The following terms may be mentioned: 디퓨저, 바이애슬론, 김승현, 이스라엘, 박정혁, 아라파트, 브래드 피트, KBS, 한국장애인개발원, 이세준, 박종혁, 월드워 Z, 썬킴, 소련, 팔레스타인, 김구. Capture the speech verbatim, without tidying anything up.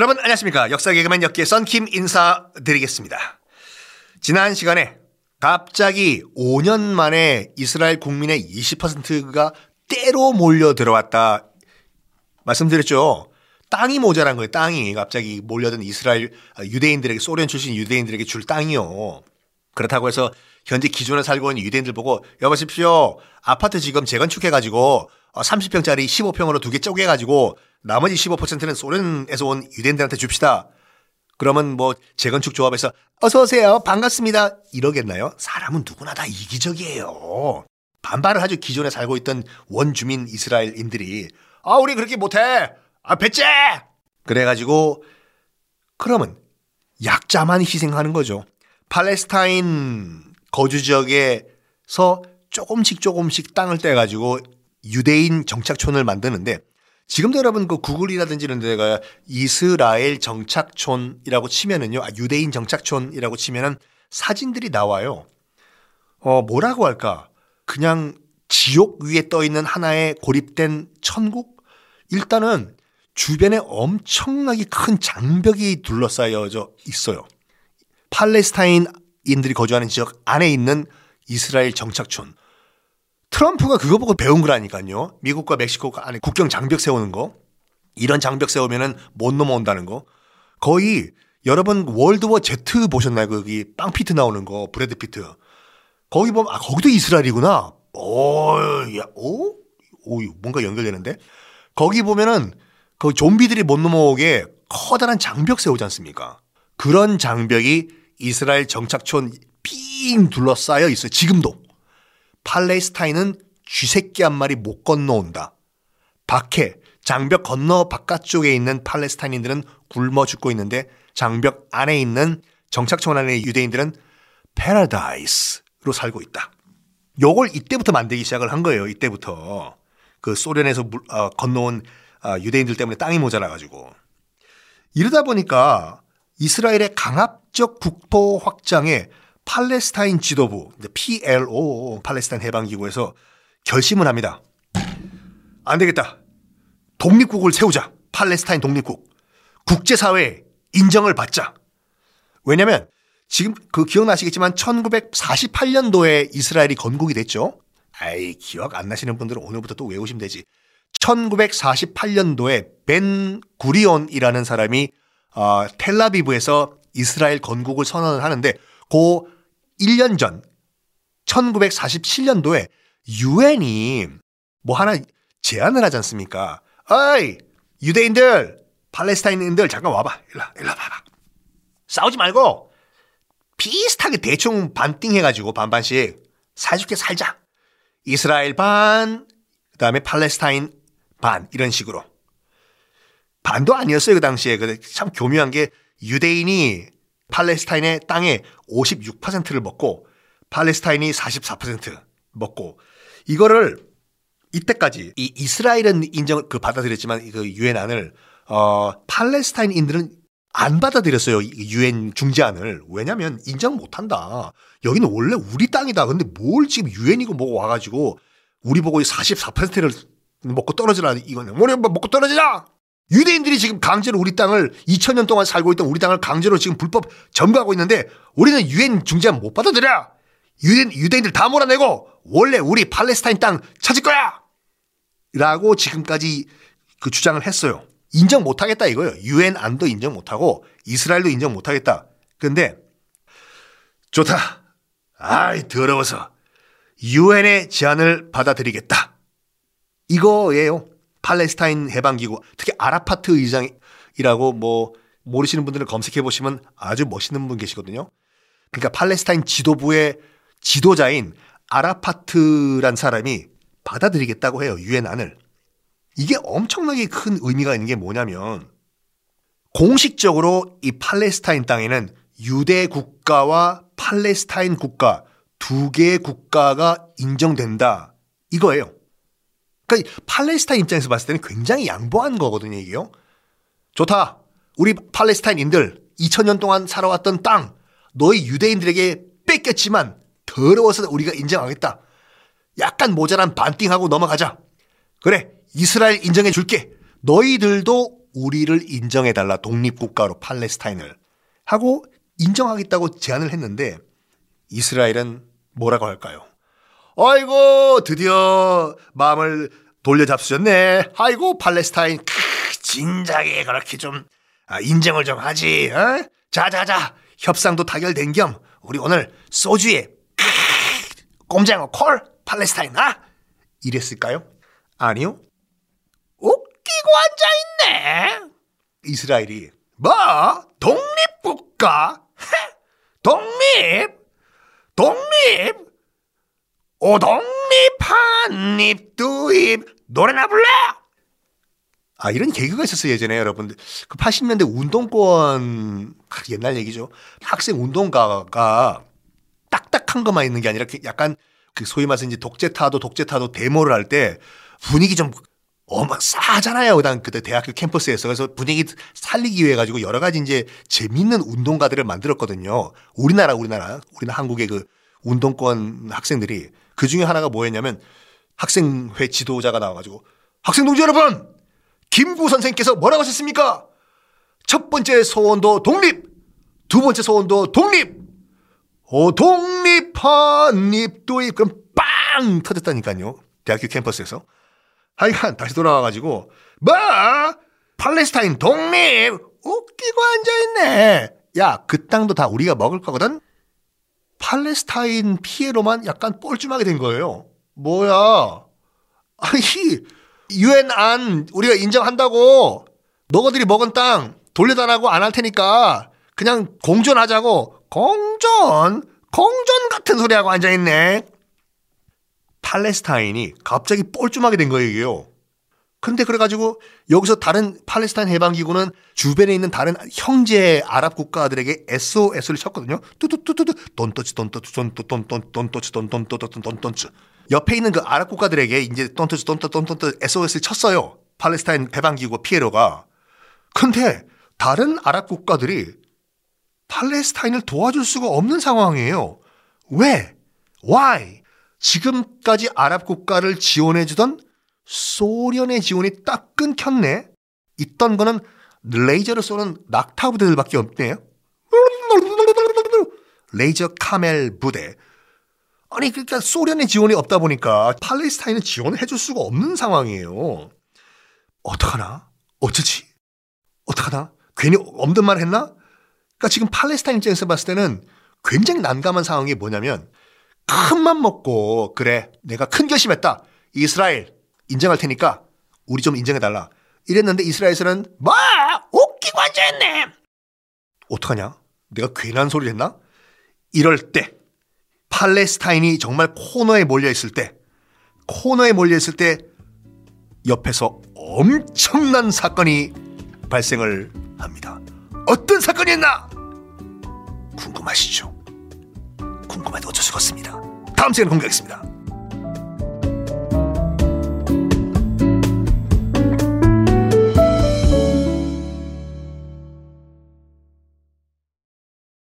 여러분 안녕하십니까. 역사 개그맨 역기의 썬킴 인사드리겠습니다. 지난 시간에 갑자기 오 년 만에 이스라엘 국민의 이십 퍼센트가 때로 몰려 들어왔다 말씀드렸죠. 땅이 모자란 거예요. 땅이 갑자기 몰려든 이스라엘 유대인들에게, 소련 출신 유대인들에게 줄 땅이요. 그렇다고 해서 현재 기존에 살고 있는 유대인들 보고 여보십시오, 아파트 지금 재건축해가지고 삼십 평짜리 십오 평으로 두 개 쪼개가지고 나머지 십오 퍼센트는 소련에서 온 유대인들한테 줍시다. 그러면 뭐 재건축 조합에서 어서 오세요, 반갑습니다, 이러겠나요? 사람은 누구나 다 이기적이에요. 반발을 하죠. 기존에 살고 있던 원주민 이스라엘인들이. 아, 우리 그렇게 못해. 아, 배째. 그래가지고 그러면 약자만 희생하는 거죠. 팔레스타인 거주 지역에서 조금씩 조금씩 땅을 떼가지고 유대인 정착촌을 만드는데, 지금도 여러분 그 구글이라든지 이런 데가 이스라엘 정착촌이라고 치면은요, 아, 유대인 정착촌이라고 치면은 사진들이 나와요. 어, 뭐라고 할까? 그냥 지옥 위에 떠 있는 하나의 고립된 천국? 일단은 주변에 엄청나게 큰 장벽이 둘러싸여져 있어요. 팔레스타인 인들이 거주하는 지역 안에 있는 이스라엘 정착촌. 트럼프가 그거 보고 배운 거라니까요. 미국과 멕시코 안에 국경 장벽 세우는 거. 이런 장벽 세우면은 못 넘어온다는 거. 거의 여러분 월드워 Z 보셨나요? 거기 빵 피트 나오는 거, 브래드 피트. 거기 보면 아, 거기도 이스라엘이구나. 오, 야, 오, 오, 뭔가 연결되는데. 거기 보면은 그 좀비들이 못 넘어오게 커다란 장벽 세우지 않습니까? 그런 장벽이 이스라엘 정착촌 삥 둘러싸여 있어요. 지금도. 팔레스타인은 쥐새끼 한 마리 못 건너온다. 밖에 장벽 건너 바깥쪽에 있는 팔레스타인인들은 굶어 죽고 있는데, 장벽 안에 있는 정착촌 안에 유대인들은 패러다이스로 살고 있다. 요걸 이때부터 만들기 시작을 한 거예요. 이때부터. 그 소련에서 물, 어, 건너온 어, 유대인들 때문에 땅이 모자라가지고. 이러다 보니까 이스라엘의 강압적 국토 확장에 팔레스타인 지도부, 피 엘 오, 팔레스타인 해방기구에서 결심을 합니다. 안 되겠다. 독립국을 세우자. 팔레스타인 독립국. 국제사회에 인정을 받자. 왜냐면 지금 그 기억나시겠지만 천구백사십팔 년도에 이스라엘이 건국이 됐죠. 아이, 기억 안 나시는 분들은 오늘부터 또 외우시면 되지. 천구백사십팔 년도에 벤 구리온이라는 사람이 어, 텔라비브에서 이스라엘 건국을 선언을 하는데, 그 일 년 전 천구백사십칠 년도에 유엔이 뭐 하나 제안을 하지 않습니까? 어이, 유대인들, 팔레스타인인들 잠깐 와봐. 일로 일로 와봐. 싸우지 말고 비슷하게 대충 반띵해가지고 반반씩 사이좋게 살자. 이스라엘 반, 그다음에 팔레스타인 반, 이런 식으로. 반도 아니었어요, 그 당시에. 근데 참 교묘한 게 유대인이 팔레스타인의 땅에 오십육 퍼센트를 먹고 팔레스타인이 사십사 퍼센트 먹고, 이거를 이때까지 이 이스라엘은 인정을 그 받아들였지만 그 유엔안을 어 팔레스타인인들은 안 받아들였어요. 유엔 중재안을. 왜냐면 인정 못한다. 여기는 원래 우리 땅이다. 근데 뭘 지금 유엔이고 뭐고 와가지고 우리 보고 사십사 퍼센트를 먹고 떨어지라. 이거는 우리 먹고 떨어지자. 유대인들이 지금 강제로 우리 땅을 이천 년 동안 살고 있던 우리 땅을 강제로 지금 불법 점거하고 있는데, 우리는 유엔 중재안 못 받아들여. 유대인, 유대인들 다 몰아내고 원래 우리 팔레스타인 땅 찾을 거야. 라고 지금까지 그 주장을 했어요. 인정 못하겠다 이거예요. 유엔 안도 인정 못하고 이스라엘도 인정 못하겠다. 근데 좋다. 아이, 더러워서 유엔의 제안을 받아들이겠다. 이거예요. 팔레스타인 해방기구, 특히 아라파트 의장이라고 뭐 모르시는 분들은 검색해 보시면 아주 멋있는 분 계시거든요. 그러니까 팔레스타인 지도부의 지도자인 아라파트란 사람이 받아들이겠다고 해요, 유엔안을. 이게 엄청나게 큰 의미가 있는 게 뭐냐면, 공식적으로 이 팔레스타인 땅에는 유대 국가와 팔레스타인 국가 두 개의 국가가 인정된다, 이거예요. 그러니까 팔레스타인 입장에서 봤을 때는 굉장히 양보한 거거든요, 이게요. 좋다. 우리 팔레스타인인들 이천 년 동안 살아왔던 땅 너희 유대인들에게 뺏겼지만 더러워서 우리가 인정하겠다. 약간 모자란 반띵하고 넘어가자. 그래, 이스라엘 인정해 줄게. 너희들도 우리를 인정해달라, 독립국가로 팔레스타인을 하고 인정하겠다고 제안을 했는데 이스라엘은 뭐라고 할까요? 아이고 드디어 마음을 돌려잡수셨네. 아이고 팔레스타인 크, 진작에 그렇게 좀 아, 인정을 좀 하지. 어? 자자자 협상도 타결된 겸 우리 오늘 소주에 크, 꼼장어 콜 팔레스타인 아? 이랬을까요? 아니요. 웃기고 앉아있네. 이스라엘이 뭐? 독립국가? 독립? 독립? 오독립 한립 두입 노래나 불러. 아 이런 개그가 있었어요 예전에. 여러분들 그 팔십 년대 운동권, 옛날 얘기죠. 학생 운동가가 딱딱한 것만 있는 게 아니라 약간 그 소위 말해서 이제 독재타도 독재타도 데모를 할 때 분위기 좀 어마 싸잖아요. 그당 그때 대학교 캠퍼스에서. 그래서 분위기 살리기 위해 가지고 여러 가지 이제 재밌는 운동가들을 만들었거든요. 우리나라 우리나라 우리나라 한국의 그 운동권 학생들이. 그 중에 하나가 뭐였냐면 학생회 지도자가 나와가지고 학생 동지 여러분, 김구 선생님께서 뭐라고 하셨습니까? 첫 번째 소원도 독립, 두 번째 소원도 독립, 오 독립 한립 도입. 그럼 빵 터졌다니까요. 대학교 캠퍼스에서. 하여간 다시 돌아와가지고 뭐 팔레스타인 독립 웃기고 앉아있네. 야 그 땅도 다 우리가 먹을 거거든. 팔레스타인 피해로만 약간 뻘쭘하게 된 거예요. 뭐야. 아니 유엔 안 우리가 인정한다고. 너희들이 먹은 땅 돌려달라고 안 할 테니까 그냥 공존하자고. 공존? 공존 같은 소리하고 앉아있네. 팔레스타인이 갑자기 뻘쭘하게 된 거예요. 근데 그래가지고 여기서 다른 팔레스타인 해방기구는 주변에 있는 다른 형제 아랍 국가들에게 에스오에스를 쳤거든요. 뚜뚜뚜뚜뚜 돈토츠 돈토츠 돈토츠 돈토츠 돈토츠 돈토츠. 옆에 있는 그 아랍 국가들에게 이제 돈토츠 돈토츠 돈토츠 에스오에스를 쳤어요. 팔레스타인 해방기구 피에로가. 근데 다른 아랍 국가들이 팔레스타인을 도와줄 수가 없는 상황이에요. 왜? Why? 지금까지 아랍 국가를 지원해주던 소련의 지원이 딱 끊겼네. 있던 거는 레이저로 쏘는 낙타 부대들밖에 없네요. 레이저 카멜 부대. 아니 그러니까 소련의 지원이 없다 보니까 팔레스타인을 지원해 줄 수가 없는 상황이에요. 어떡하나? 어쩌지? 어떡하나? 괜히 없는 말 했나? 그러니까 지금 팔레스타인 입장에서 봤을 때는 굉장히 난감한 상황이 뭐냐면 큰 맘 먹고 그래 내가 큰 결심했다. 이스라엘 인정할 테니까 우리 좀 인정해달라. 이랬는데 이스라엘에서는 뭐 웃기고 앉아있네. 어떡하냐? 내가 괜한 소리를 했나? 이럴 때 팔레스타인이 정말 코너에 몰려있을 때 코너에 몰려있을 때 옆에서 엄청난 사건이 발생을 합니다. 어떤 사건이었나? 궁금하시죠? 궁금해도 어쩔 수가 없습니다. 다음 시간에 공개하겠습니다.